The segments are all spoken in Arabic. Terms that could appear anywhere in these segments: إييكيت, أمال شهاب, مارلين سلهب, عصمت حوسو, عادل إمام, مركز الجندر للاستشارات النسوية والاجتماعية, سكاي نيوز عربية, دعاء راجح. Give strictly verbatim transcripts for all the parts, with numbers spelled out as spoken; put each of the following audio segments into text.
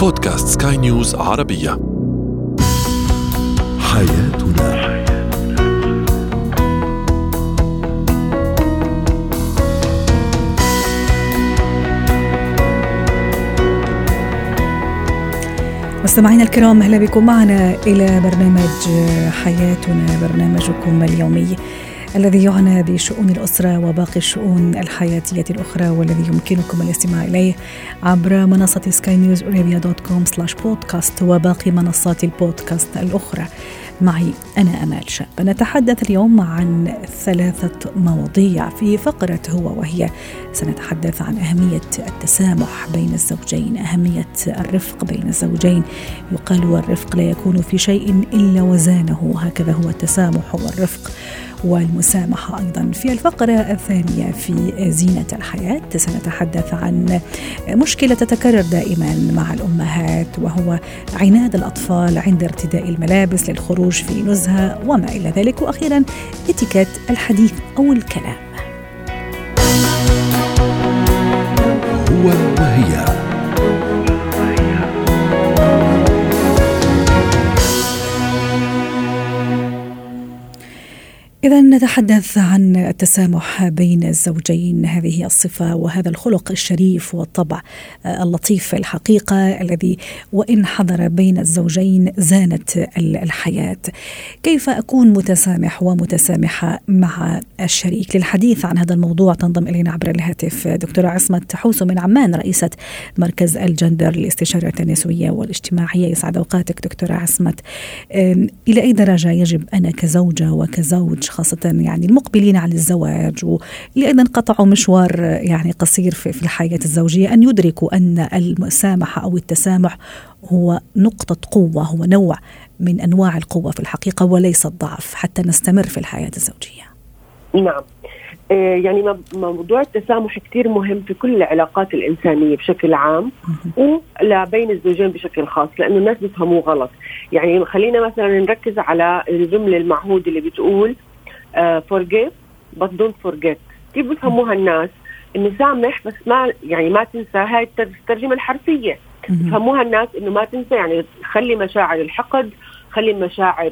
بودكاست سكاي نيوز عربية. حياتنا. مستمعينا الكرام، أهلا بكم معنا إلى برنامج حياتنا، برنامجكم اليومي الذي يعنى بشؤون الأسرة وباقي الشؤون الحياتية الأخرى، والذي يمكنكم الاستماع إليه عبر منصة سكاي نيوز أرابيا دوت كوم سلاش بودكاست وباقي منصات البودكاست الأخرى. معي أنا أمال شهاب. نتحدث اليوم عن ثلاثة مواضيع في فقرة هو وهي. سنتحدث عن أهمية التسامح بين الزوجين، أهمية الرفق بين الزوجين. يقال والرفق لا يكون في شيء إلا وزانه، هكذا هو التسامح والرفق والمسامحة. أيضا في الفقرة الثانية في زينة الحياة سنتحدث عن مشكلة تتكرر دائما مع الأمهات، وهو عناد الأطفال عند ارتداء الملابس للخروج في نزهة وما إلى ذلك. وأخيرا اتيكيت الحديث أو الكلام. هو وهي. إذا نتحدث عن التسامح بين الزوجين، هذه الصفة وهذا الخلق الشريف والطبع اللطيف الحقيقة الذي وإن حضر بين الزوجين زانت الحياة. كيف أكون متسامح ومتسامحة مع الشريك؟ للحديث عن هذا الموضوع تنضم إلينا عبر الهاتف دكتورة عصمت حوسو من عمان، رئيسة مركز الجندر للاستشارات النسوية والاجتماعية. يسعد أوقاتك دكتورة عصمت. إلى أي درجة يجب أنا كزوجة وكزوج، خاصة يعني المقبلين على الزواج واللي أيضا قطعوا مشوار يعني قصير في الحياة الزوجية، أن يدركوا أن المسامحة أو التسامح هو نقطة قوة، هو نوع من أنواع القوة في الحقيقة وليس الضعف، حتى نستمر في الحياة الزوجية؟ نعم، يعني موضوع التسامح كتير مهم في كل العلاقات الإنسانية بشكل عام ولا بين الزوجين بشكل خاص، لأنه الناس بتفهموه غلط. يعني خلينا مثلا نركز على الجملة المعهودة اللي بتقول Uh, forgive but don't forget. كيف بفهموها الناس؟ إنه سامح بس ما يعني ما تنسى. هاي الترجمة الحرفية بفهموها الناس، إنه ما تنسى يعني خلي مشاعر الحقد، خلي مشاعر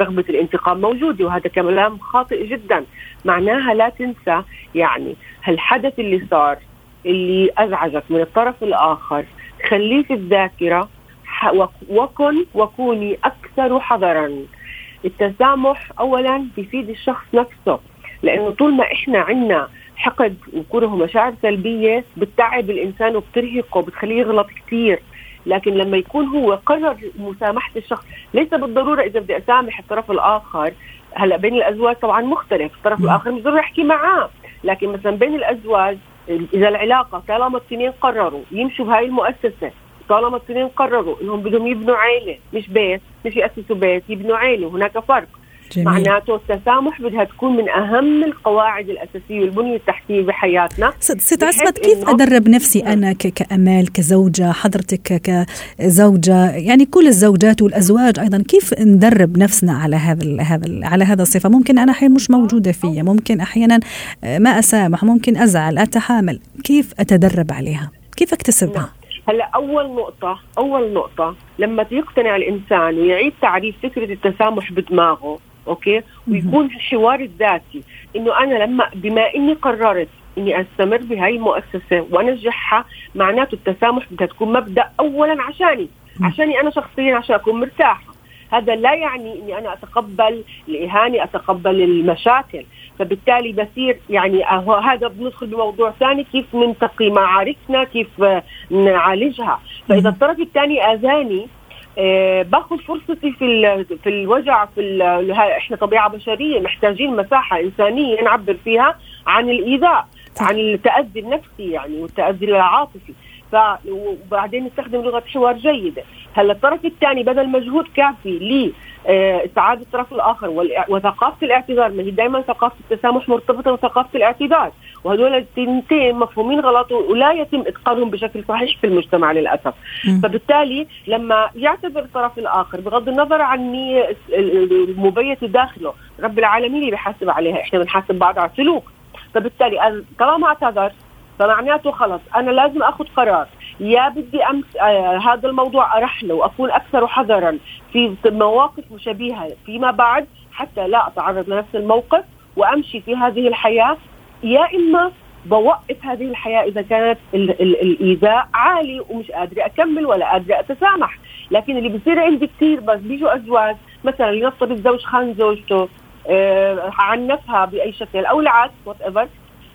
رغبة الانتقام موجودة، وهذا كلام خاطئ جدا. معناها لا تنسى يعني هالحدث اللي صار اللي أزعجك من الطرف الآخر خليه في الذاكرة، وكن وكوني أكثر حذرا. التسامح أولاً بيفيد الشخص نفسه، لأنه طول ما إحنا عنا حقد وكره مشاعر سلبية بتتعب الإنسان وبترهقه وبتخليه يغلط كتير. لكن لما يكون هو قرر مسامحة الشخص، ليس بالضرورة إذا بدي أسامح الطرف الآخر. هلأ بين الأزواج طبعاً مختلف، الطرف الآخر مش ضروري أحكي معاه، لكن مثلاً بين الأزواج إذا العلاقة طالما الاثنين قرروا يمشوا بهاي المؤسسة، طالما الاثنين قرروا انهم بدهم يبنوا عائله مش بيت، مش يأسسوا بيت، يبنوا عائله، هناك فرق. جميل. معناته التسامح بدها تكون من اهم القواعد الاساسيه والبنيه التحتيه بحياتنا. ست عصمت، كيف ادرب نفسي انا كامال كزوجه، حضرتك كزوجه، يعني كل الزوجات والازواج ايضا، كيف ندرب نفسنا على هذا هذا على هذا الصفه؟ ممكن انا احيانا مش موجوده فيها، ممكن احيانا ما اسامح، ممكن ازعل، اتحامل. كيف اتدرب عليها؟ كيف اكتسبها؟ هلا أول نقطة أول نقطة لما يقتنع الإنسان ويعيد تعريف فكرة التسامح بدماغه، أوكي، ويكون الحوار الذاتي، إنه أنا لما بما إني قررت إني أستمر بهاي المؤسسة وأنجحها، معناته التسامح بدها تكون مبدأ أولاً عشاني، عشاني أنا شخصياً، عشان أكون مرتاحة. هذا لا يعني إني أنا أتقبل الإهانة، أتقبل المشاكل، فبالتالي بصير يعني هذا بندخل بموضوع ثاني، كيف ننتقي معاركنا، كيف نعالجها. فإذا الطرف الثاني أذاني آه باخذ فرصتي في في الوجع، في إحنا طبيعة بشرية محتاجين مساحة إنسانية نعبر فيها عن الإيذاء، عن التأذي النفسي يعني والتأذي العاطفي. ف وبعدين نستخدم لغة حوار جيدة. هلا الطرف الثاني بذل مجهود كافي لي استعادة الطرف الآخر وثقافة الاعتذار. ما هي دائما ثقافة التسامح مرتبطة بثقافة الاعتذار، وهذول التنتين مفهومين غلط ولا يتم إتقانهم بشكل صحيح في المجتمع للأسف. م. فبالتالي لما يعتذر الطرف الآخر بغض النظر عني المبيت داخله، رب العالمين اللي بحاسب عليها، إحنا بنحاسب بعض على السلوك. فبالتالي طالما اعتذر فمعناته خلص أنا لازم أخذ قرار، يا بدي أمس آه هذا الموضوع أرحله وأكون أكثر حذرا في مواقف مشابهة فيما بعد حتى لا أتعرض لنفس الموقف وأمشي في هذه الحياة، يا إما بوقف هذه الحياة إذا كانت الإيذاء عالي ومش قادرة أكمل ولا قادرة أتسامح. لكن اللي بيصير عندي كتير بس بيجوا أزواج مثلا ينطب الزوج خان زوجته آه عنفها بأي شكل أو العكس whatever،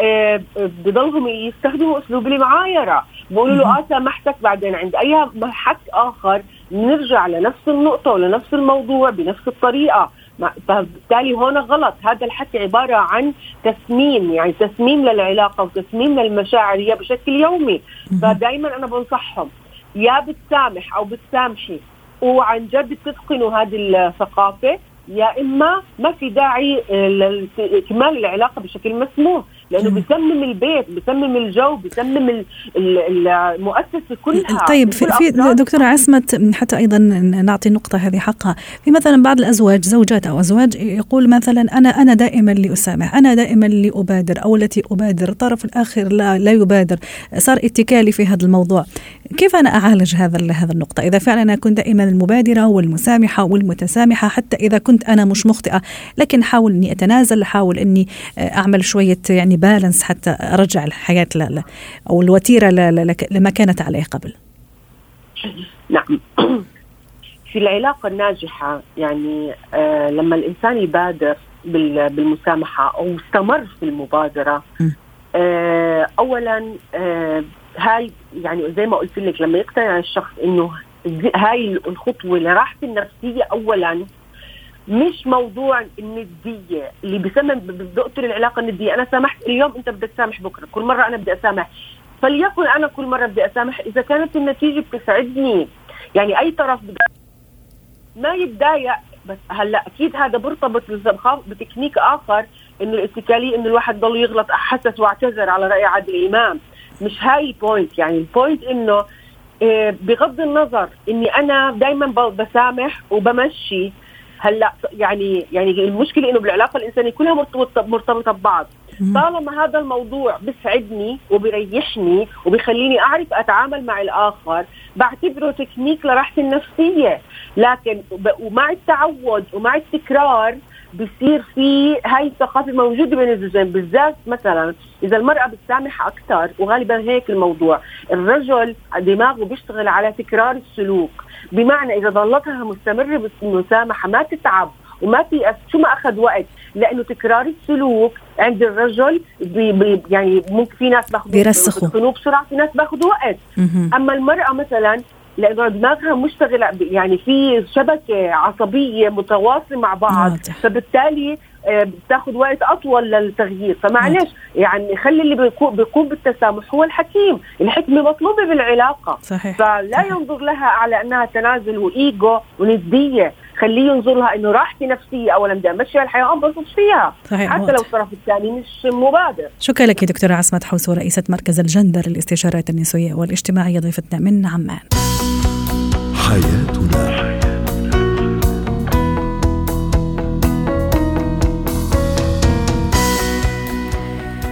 آه بضلهم يستخدموا أسلوب المعايرة، بقولوا له آه سامحتك بعدين عند أي حق آخر نرجع لنفس النقطة ولنفس الموضوع بنفس الطريقة. فبالتالي هون غلط، هذا الحكي عبارة عن تسميم، يعني تسميم للعلاقة وتسميم للمشاعر هي بشكل يومي. فدايما أنا بنصحهم يا بتسامح أو بتسامحي وعن جد بتتقنوا هذه الثقافة، يا إما ما في داعي لإكمال العلاقة بشكل مسموم، لأنه بيسمم البيت، بيسمم الجو، بيسمم المؤسسة كلها. طيب في, في دكتورة عصمت حتى أيضا نعطي النقطة هذه حقها، في مثلا بعض الأزواج زوجات أو أزواج يقول مثلا أنا أنا دائما لأسامح، أنا دائما لأبادر أو التي أبادر، الطرف الآخر لا لا يبادر، صار اتكالي في هذا الموضوع. كيف أنا أعالج هذا هذا النقطة إذا فعلا أنا كنت دائما المبادرة والمسامحة والمتسامحة حتى إذا كنت أنا مش مخطئة، لكن حاول إني أتنازل، حاول إني أعمل شوية يعني بالانس حتى أرجع الحياة ل أو الوتيرة ل لما كانت عليه قبل. نعم في العلاقة الناجحة يعني آه لما الإنسان يبادر بالمسامحة أو يستمر في المبادرة آه أولا آه هاي يعني زي ما قلت لك لما يقتنع الشخص إنه هاي الخطوة لراحته النفسية أولا، مش موضوع الندية اللي بيسمم بتقتل العلاقة الندية. أنا سامحت اليوم أنت بدك تسامح بكرة، كل مرة أنا بدي أسامح، فليكن أنا كل مرة بدي أسامح إذا كانت النتيجة بتسعدني. يعني أي طرف ما يتضايق، بس هلأ أكيد هذا برتبط بتكنيك آخر إنه الاتكالي إنه الواحد ضل يغلط أحسس واعتذر على رأي عادل إمام، مش هاي بوينت. يعني البوينت إنه بغض النظر إني أنا دايما بسامح وبمشي هلا يعني يعني المشكله انه بالعلاقه الانسانيه كلها مرتبطه مرتبطه ببعض. طالما هذا الموضوع بيسعدني وبيريحني وبيخليني اعرف اتعامل مع الاخر بعتبره تكنيك لراحتي النفسيه، لكن ومع التعود ومع التكرار بصير في هاي الثقافه موجوده بين الزوجين، بالذات مثلا اذا المراه بتسامح اكثر، وغالبا هيك الموضوع، الرجل دماغه بيشتغل على تكرار السلوك، بمعنى إذا ظلتها مستمرة بالمسامحة ما تتعب وما تيأس شو ما أخذ وقت، لأنه تكرار السلوك عند الرجل بي بي يعني ممكن في ناس بيرسخوا بسرعة، في ناس بياخذوا وقت. أما المرأة مثلا لأنه دماغها مشتغلة يعني في شبكة عصبية متواصلة مع بعض ماتح. فبالتالي بتاخد وقت أطول للتغيير. فمعلش يعني خلي اللي بيقوم بالتسامح هو الحكيم، الحكمة مطلوبة بالعلاقة صحيح. فلا صحيح. ينظر لها على أنها تنازل وإيجو وندية، خليه ينظر لها إنه راحتي نفسية أولا بدي أمشي الحياة أنبسط فيها حتى لو الطرف الثاني مش مبادر. شكرا لك دكتورة عصمت حوسو، رئيسة مركز الجندر للاستشارات النسوية والاجتماعية، ضيفتنا من عمان. حياتنا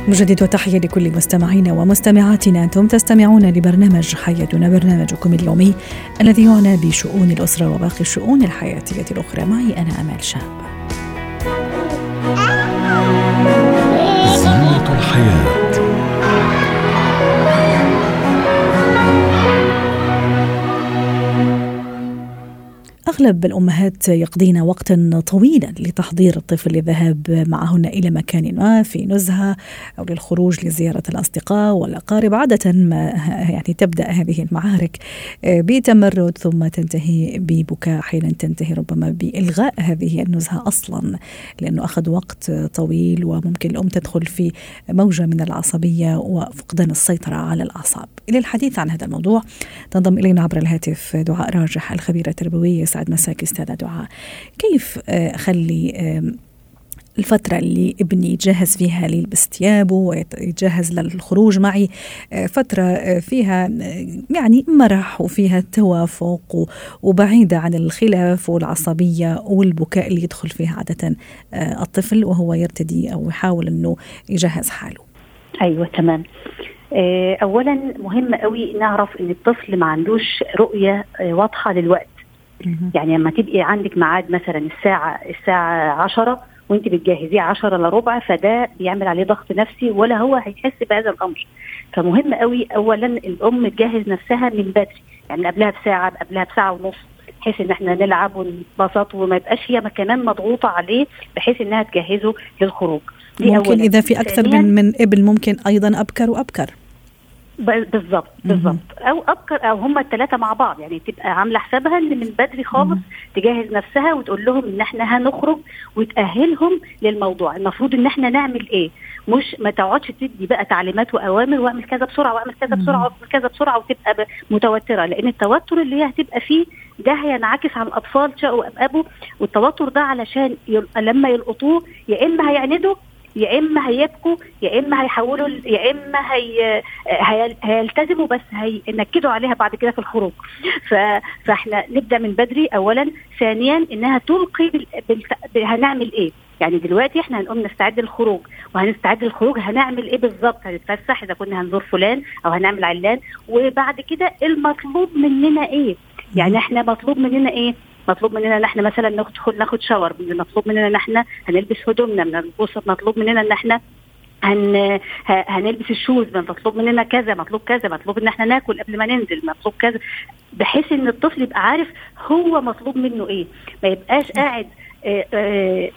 مجدد، وتحية لكل مستمعينا ومستمعاتنا. أنتم تستمعون لبرنامج حياتنا، برنامجكم اليومي الذي يعنى بشؤون الأسرة وباقي الشؤون الحياتية الأخرى. معي أنا أمال شهاب. زينة الحياة. أغلب الأمهات يقضين وقتا طويلا لتحضير الطفل للذهاب معهن إلى مكان ما في نزهة أو للخروج لزيارة الأصدقاء والأقارب. عادة ما يعني تبدأ هذه المعارك بتمرد ثم تنتهي ببكاء، حينا تنتهي ربما بإلغاء هذه النزهة أصلا لأنه أخذ وقت طويل، وممكن الأم تدخل في موجة من العصبية وفقدان السيطرة على الأعصاب. إلى الحديث عن هذا الموضوع تنضم إلينا عبر الهاتف دعاء راجح، الخبيرة التربوية. سعد مساك استاذة دعاء. كيف أخلي الفترة اللي ابني يتجهز فيها ليلبس ثيابه ويتجهز للخروج معي فترة فيها يعني مرح وفيها توافق وبعيدة عن الخلاف والعصبية والبكاء اللي يدخل فيها عادة الطفل وهو يرتدي أو يحاول أنه يجهز حاله؟ أيوة تمام. أولا مهم قوي نعرف إن الطفل ما عندوش رؤية واضحة للوقت. يعني لما تبقي عندك ميعاد مثلا الساعة الساعة عشرة وانت بتجهزيه عشرة لربع، فده بيعمل عليه ضغط نفسي ولا هو هيحس بهذا الأمر. فمهم قوي أولا الأم تجهز نفسها من بدري، يعني قبلها بساعة قبلها بساعة ونص، بحيث ان احنا نلعب ونتبسط وما يبقاش هي كمان مضغوطه عليه، بحيث انها تجهزه للخروج. ممكن اذا في اكثر من من ابن ممكن ايضا ابكر وابكر. بالضبط بالضبط م- او ابكر او هم الثلاثه مع بعض، يعني تبقى عامله حسابها ان من بدري خالص م- تجهز نفسها وتقول لهم ان احنا هنخرج، وتاهلهم للموضوع. المفروض ان احنا نعمل ايه، مش ما تقعدش تدي بقى تعليمات واوامر واعمل كذا بسرعه واعمل كذا بسرعه واعمل كذا بسرعه وتبقى متوتره، لان التوتر اللي هي هتبقى فيه ده هينعكس على الاطفال شقوا ابقابه، والتوتر ده علشان يل... لما يلقطوه يا اما هيعندوا يا اما هيبكوا يا اما هيحولوا يا اما هي... هي... هيلتزموا، بس هينكدوا عليها بعد كده في الخروج. ف... فاحنا نبدا من بدري اولا. ثانيا انها تلقي بال... بال... بال... هنعمل ايه، يعني دلوقتي احنا هنقوم نستعد للخروج، وهنستعد للخروج هنعمل ايه بالظبط، هنتفسح اذا كنا هنزور فلان او هنعمل علان، وبعد كده المطلوب مننا ايه. يعني احنا مطلوب مننا ايه، مطلوب مننا ان احنا مثلا ناخد ناخد شاور، مطلوب مننا ان احنا هنلبس هدومنا، بنلبس، مطلوب مننا ان احنا هن هنلبس الشوز، مطلوب مننا كذا مطلوب كذا، مطلوب ان احنا ناكل قبل ما ننزل، مطلوب كذا، بحيث ان الطفل يبقى عارف هو مطلوب منه ايه، ما يبقاش قاعد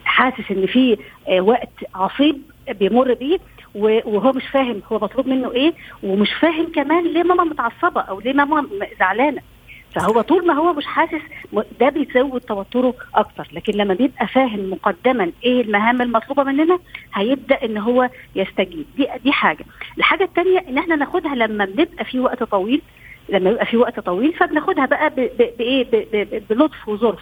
حاسس ان في وقت عصيب بيمر بيه وهو مش فاهم هو مطلوب منه ايه، ومش فاهم كمان ليه ماما متعصبه او ليه ماما زعلانه. فهو طول ما هو مش حاسس ده بيزود توتره اكتر، لكن لما بيبقى فاهم مقدما ايه المهام المطلوبه مننا هيبدا ان هو يستجيب. دي دي حاجه. الحاجه الثانيه ان احنا ناخدها لما بنبقى في وقت طويل، لما بيبقى في وقت طويل فبناخدها بقى بايه، بلطف وظرف.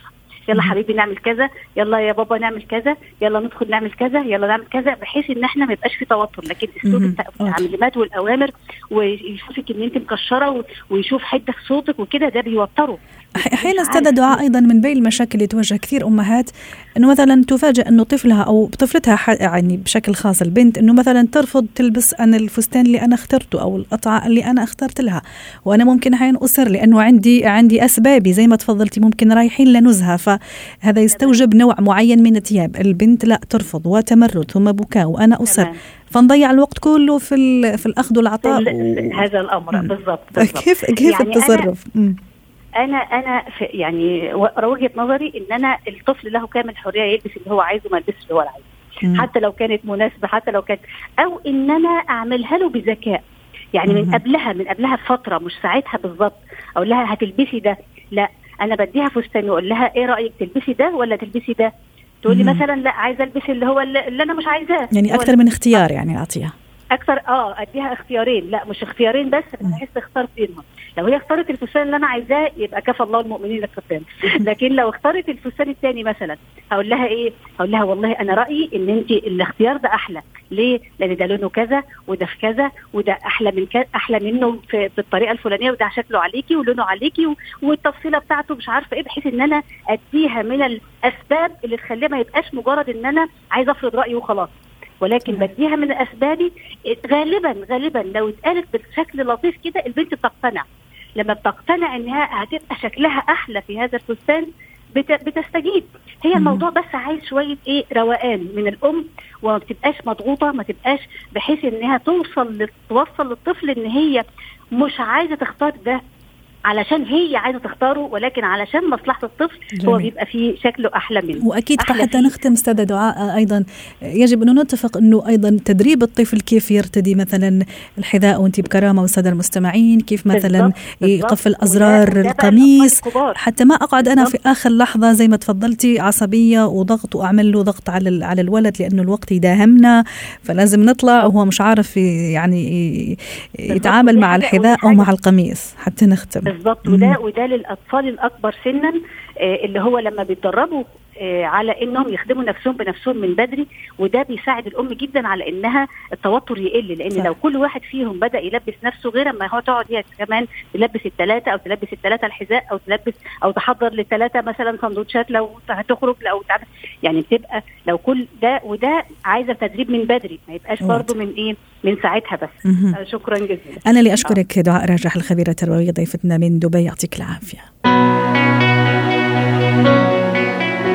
يلا حبيبي نعمل كذا، يلا يا بابا نعمل كذا، يلا ندخل نعمل كذا، يلا نعمل كذا، بحيث ان احنا ما يبقاش في توتر. لكن اسلوب التعليمات والاوامر ويشوفك ان انت مكشره ويشوف حده في صوتك وكده ده بيوتره. احيانا استاذه دعاء ايضا من بين المشاكل اللي تواجه كثير امهات انه مثلا تفاجئ انه طفلها او طفلتها يعني بشكل خاص البنت انه مثلا ترفض تلبس انا الفستان اللي انا اخترته او القطعه اللي انا اخترت لها، وانا ممكن احيانا اسر لانه عندي عندي اسبابي زي ما تفضلتي، ممكن رايحين لنزهه فهذا يستوجب نوع معين من الثياب، البنت لا ترفض وتمرد ثم بكاء وأنا أصر، فنضيع الوقت كله في في الأخذ والعطاء هذا الأمر. بالضبط كيف كيف يعني التصرف. أنا أنا, أنا في يعني وجهة نظري إن أنا الطفل له كامل حرية يلبس اللي هو عايزه ما يلبسش اللي هو عايزه، حتى لو كانت مناسبة، حتى لو كانت أو إن أنا أعملها له بذكاء، يعني من قبلها من قبلها بفترة مش ساعتها بالضبط أقول لها هتلبسي ده، لا انا بديها فستان واقول لها ايه رايك تلبسي ده ولا تلبسي ده، تقول لي مثلا لا عايزه البس اللي هو اللي انا مش عايزاه، يعني اكثر من اختيار، يعني اعطيها اكثر اه اديها اختيارين، لا مش اختيارين بس انا عايز اختار بينهم. لو هي اختارت الفستان اللي انا عايزاه يبقى كفى الله المؤمنين لك فستان، لكن لو اختارت الفستان الثاني مثلا هقول لها ايه، هقول لها والله انا رايي ان انت الاختيار ده احلى، ليه؟ لان ده لونه كذا وده في كذا وده احلى من كذا، احلى منه في بالطريقه الفلانيه، وده شكله عليكي ولونه عليكي والتفصيله بتاعته مش عارفه ايه، بحيث ان انا اديها من الاسباب اللي تخليها ما يبقاش مجرد ان انا عايزه افرض رايي وخلاص، ولكن بديها من أسبابي. غالبا غالبا لو اتقالت بالشكل لطيف كده البنت بتقتنع، لما بتقتنع انها هتبقى شكلها احلى في هذا الفستان بتستجيب. هي الموضوع بس عايز شويه ايه روقان من الام، وما تبقاش مضغوطه، ما تبقاش بحيث انها توصل توصل للطفل ان هي مش عايزه تختار ده علشان هي عايزه تختاره، ولكن علشان مصلحه الطفل. جميل. هو بيبقى فيه شكله احلى منه. واكيد أحلى حتى فيه. نختم استاذه دعاء ايضا يجب انه نتفق انه ايضا تدريب الطفل كيف يرتدي مثلا الحذاء وانتي بكرامه وساده المستمعين، كيف مثلا يقفل ازرار القميص، حتى ما اقعد انا في اخر لحظه زي ما تفضلتي عصبيه وضغط واعمل له ضغط على على الولد لانه الوقت يداهمنا، فلازم نطلع وهو مش عارف يعني يتعامل مع الحذاء او مع القميص حتى نختم. بالضبط. وده وده للأطفال الأكبر سنا اللي هو لما بيتدربوا على انهم يخدموا نفسهم بنفسهم من بدري، وده بيساعد الام جدا على انها التوتر يقل، لان صح. لو كل واحد فيهم بدا يلبس نفسه غير اما هو تقعد هي كمان تلبس الثلاثه او تلبس الثلاثه الحذاء او تلبس او تحضر للثلاثه مثلا سندوتشات لو هتخرج او تعمل، يعني بتبقى لو كل ده وده عايزه تدريب من بدري، ما يبقاش برضو من ايه من ساعتها بس. م-م. شكرا جزيلا. انا اللي اشكرك دعاء راجح، الخبيره التربويه ضيفتنا من دبي، يعطيك العافيه.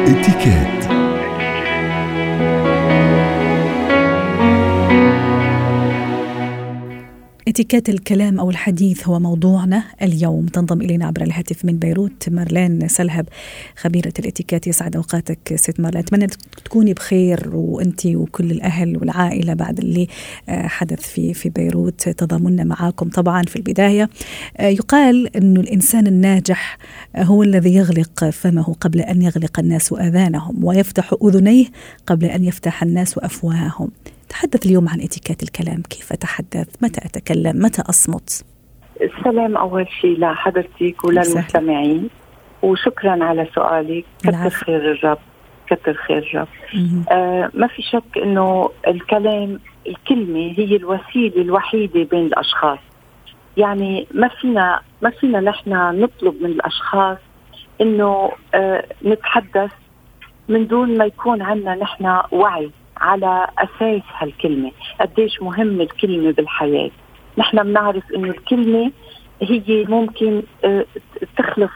اتيكيت اتيكيت الكلام أو الحديث هو موضوعنا اليوم. تنضم إلينا عبر الهاتف من بيروت مارلين سلهب، خبيرة الاتيكيت. يسعد أوقاتك ست مارلين، أتمنى تكوني بخير وأنتي وكل الأهل والعائلة بعد اللي حدث في في بيروت. تضامننا معاكم طبعا. في البداية يقال أن الإنسان الناجح هو الذي يغلق فمه قبل أن يغلق الناس آذانهم، ويفتح أذنيه قبل أن يفتح الناس أفواههم. تحدث اليوم عن اتيكيت الكلام، كيف أتحدث، متى أتكلم، متى أصمت. السلام أول شيء لحضرتك وللمستمعين، وشكرا على سؤالك. كتر خير الرب، كتر خير الرب. آه ما في شك أنه الكلام الكلمة هي الوسيلة الوحيدة بين الأشخاص، يعني ما فينا ما فينا نحن نطلب من الأشخاص أنه آه نتحدث من دون ما يكون عندنا نحن وعي على أساس هالكلمة، قديش مهم الكلمة بالحياة. نحن بنعرف إنه الكلمة هي ممكن تخلف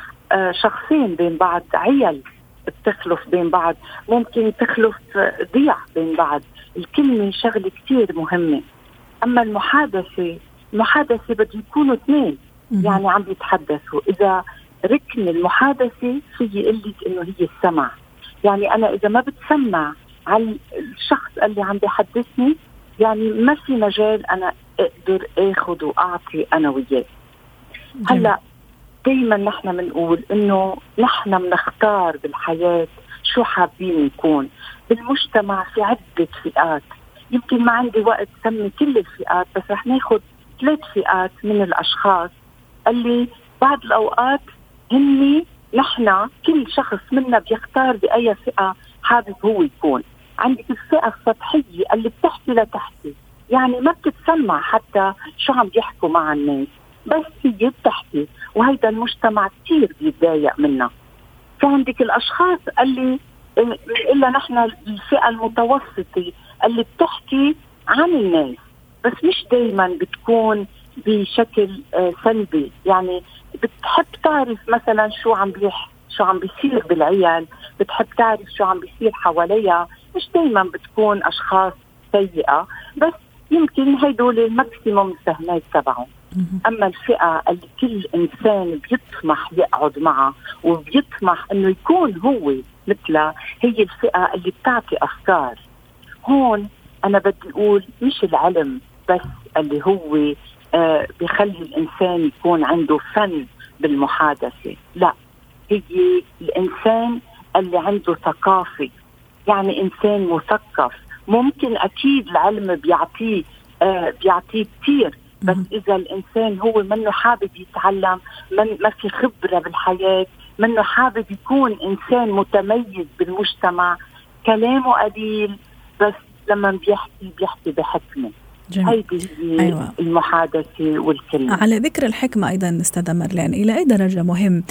شخصين بين بعض، عيال بتخلف بين بعض، ممكن تخلف ضياع بين بعض. الكلمة شغلة كتير مهمة. أما المحادثة المحادثة بده يكونوا اثنين يعني عم بيتحدثوا. إذا ركن المحادثة فيه قلت إنه هي السمع، يعني أنا إذا ما بتسمع على الشخص اللي عم بيحدثني يعني ما في مجال أنا أقدر أخذ وأعطي أنا وياه. هلأ دايما نحن بنقول إنه نحن بنختار بالحياة شو حابين نكون. بالمجتمع في عدة فئات، يمكن ما عندي وقت سمي كل الفئات، بس رح ناخد ثلاث فئات من الأشخاص اللي بعض الأوقات هني نحن كل شخص منا بيختار بأي فئة حابب هو يكون. عندك الفئة السطحية اللي بتحكي لتحكي، يعني ما بتتسمع حتى شو عم يحكوا مع الناس، بس هي بتحكي، وهيدا المجتمع كتير بيتضايق منه. فعندك الأشخاص اللي إلا نحن الفئة المتوسطة اللي بتحكي عن الناس، بس مش دايما بتكون بشكل سلبي، يعني بتحب تعرف مثلا شو عم بيح شو عم بيصير بالعيال، بتحب تعرف شو عم بيصير حواليها، مش دايما بتكون أشخاص سيئة، بس يمكن هيدول الماكسيموم السهمات تبعهم. أما الفئة اللي كل إنسان بيطمح يقعد معه وبيطمح أنه يكون هو مثله، هي الفئة اللي بتعطي أفكار. هون أنا بدي أقول مش العلم بس اللي هو آه بيخلي الإنسان يكون عنده فن بالمحادثة، لا، هي الإنسان اللي عنده ثقافة، يعني إنسان مثقف. ممكن أكيد العلم بيعطيه آه بيعطيه كتير، بس إذا الإنسان هو منه حابب يتعلم، من ما في خبرة بالحياة، منه حابب يكون إنسان متميز بالمجتمع، كلامه قليل بس لما بيحكي بيحكي بحكمة. هيدي أيوة. المحادثة والكلمة. على ذكر الحكمة أيضا أستاذة مارلين، إلى أي درجة مهم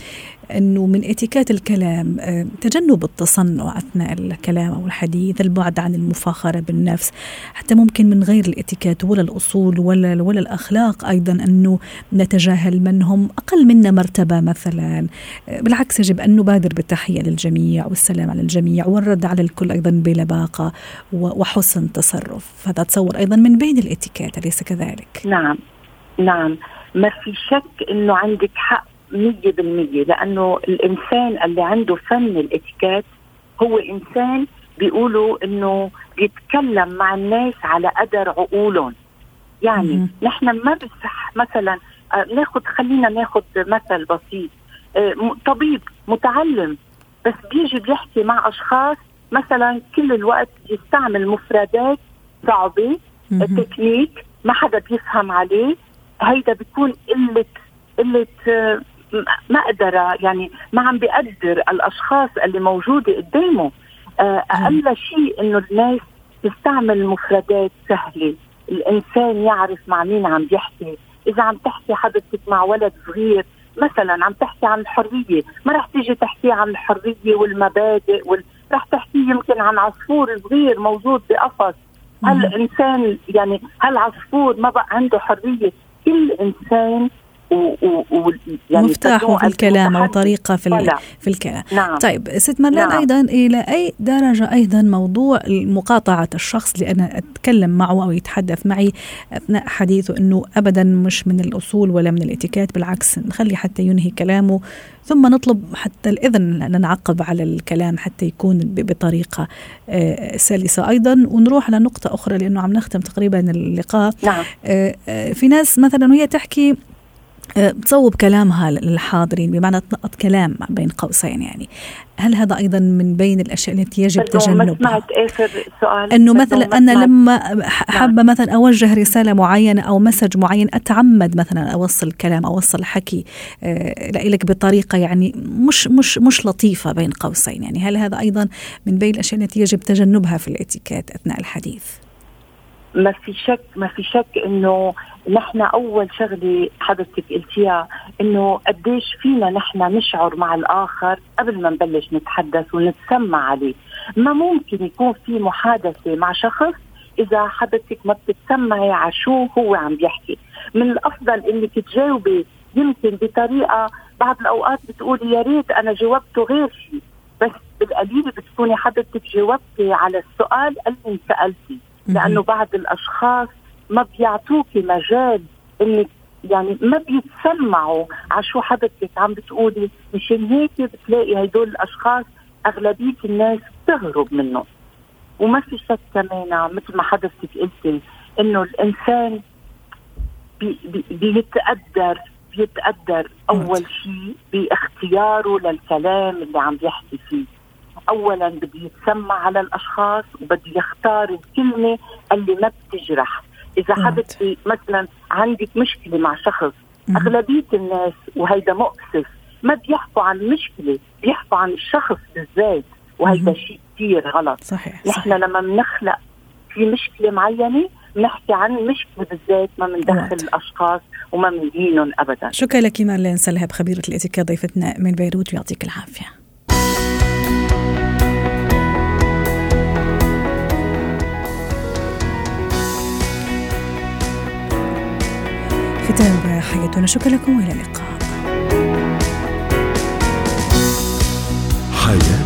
أنه من اتيكيت الكلام تجنب التصنع أثناء الكلام أو الحديث، البعد عن المفاخرة بالنفس، حتى ممكن من غير الاتيكيت ولا الأصول ولا, ولا الأخلاق أيضا أنه نتجاهل من هم أقل منا مرتبة مثلا. بالعكس، يجب أن نبادر بالتحية للجميع والسلام على الجميع والرد على الكل أيضا بلباقة وحسن تصرف. هذا تصور أيضا من بين الاتيكيت، أليس كذلك؟ نعم نعم، ما في شك أنه عندك حق مية بالمية، لأنه الإنسان اللي عنده فن الاتيكيت هو إنسان بيقولوا أنه بيتكلم مع الناس على قدر عقولهم. يعني م- نحن ما بصح مثلا ناخد، خلينا ناخد مثل بسيط، طبيب متعلم بس بيجي بيحكي مع أشخاص مثلا كل الوقت يستعمل مفردات صعبة، تكنيك ما حدا بيفهم عليه، هيدا بيكون قلة قلة ما قدر يعني ما عم بيقدر الأشخاص اللي موجودة قدامه. أقل شيء إنه الناس تستعمل مفردات سهلة، الإنسان يعرف مع مين عم يحكي. إذا عم تحكي حضرتك مع ولد صغير مثلا عم تحكي عن الحرية، ما رح تيجي تحكي عن الحرية والمبادئ وال... رح تحكي يمكن عن عصفور صغير موجود بقفص. هل الإنسان يعني هل عصفور ما بقى عنده حرية؟ كل إنسان و... و... و... يعني مفتاحه في الكلام وطريقة في, ال... في الكلام. نعم. طيب ست مارلين، نعم. أيضا إلى أي درجة أيضا موضوع مقاطعة الشخص اللي أنا أتكلم معه أو يتحدث معي أثناء حديثه أنه أبدا مش من الأصول ولا من الاتيكيت، بالعكس نخلي حتى ينهي كلامه ثم نطلب حتى الإذن أن نعقب على الكلام حتى يكون بطريقة سلسة أيضا. ونروح لنقطة أخرى لأنه عم نختم تقريبا اللقاء. نعم. في ناس مثلا وهي تحكي تصوب كلامها للحاضرين، بمعنى تنقط كلام بين قوسين، يعني هل هذا أيضا من بين الأشياء التي يجب تجنبها؟ أنه مثلا أنا لما أحب مثلا أوجه رسالة معينة أو مسج معين أتعمد مثلا أوصل كلام أوصل حكي لك بطريقة يعني مش, مش, مش لطيفة بين قوسين، يعني هل هذا أيضا من بين الأشياء التي يجب تجنبها في الاتيكيت أثناء الحديث؟ ما في شك ما في شك إنه نحن أول شغلة حضرتك قلتيها إنه قديش فينا نحن نشعر مع الآخر قبل ما نبلش نتحدث ونتسمع عليه. ما ممكن يكون في محادثة مع شخص إذا حضرتك ما بتتسمعي على شو هو عم بيحكي. من الأفضل إنك تجاوبي يمكن بطريقة بعض الأوقات بتقولي يا ريت أنا جاوبته غير شيء، بس بالقليل بتكوني حضرتك جاوبتي على السؤال اللي سألتي، لأنه بعض الأشخاص ما بيعطوك مجال اللي يعني ما بيتسمعوا على شو حضرتك عم بتقولي. مشان هيك بتلاقي هدول الأشخاص أغلبية الناس بتهرب منه. وما في شك كمان مثل ما حضرتك قلتي إنه الإنسان بي بي بيتقدر بيتقدر أول شيء باختياره للكلام اللي عم بيحكي فيه. أولا بدي يتسمع على الأشخاص وبدي يختار الكلمة اللي ما بتجرح. إذا حبيت مثلا عندك مشكلة مع شخص، أغلبية الناس وهيدا مؤسف ما بيحكوا عن المشكلة، بيحكوا عن الشخص بالذات، وهيدا شيء كتير غلط. صحيح. نحن لما بنخلق في مشكلة معينة نحكي عن المشكلة بالذات، ما مندخل الأشخاص وما مندينهم أبدا. شكرا لك مارلين سلهب، خبيرة الاتيكيت ضيفتنا من بيروت، ويعطيك العافية. ختام حياتنا، شكرا لكم وإلى اللقاء.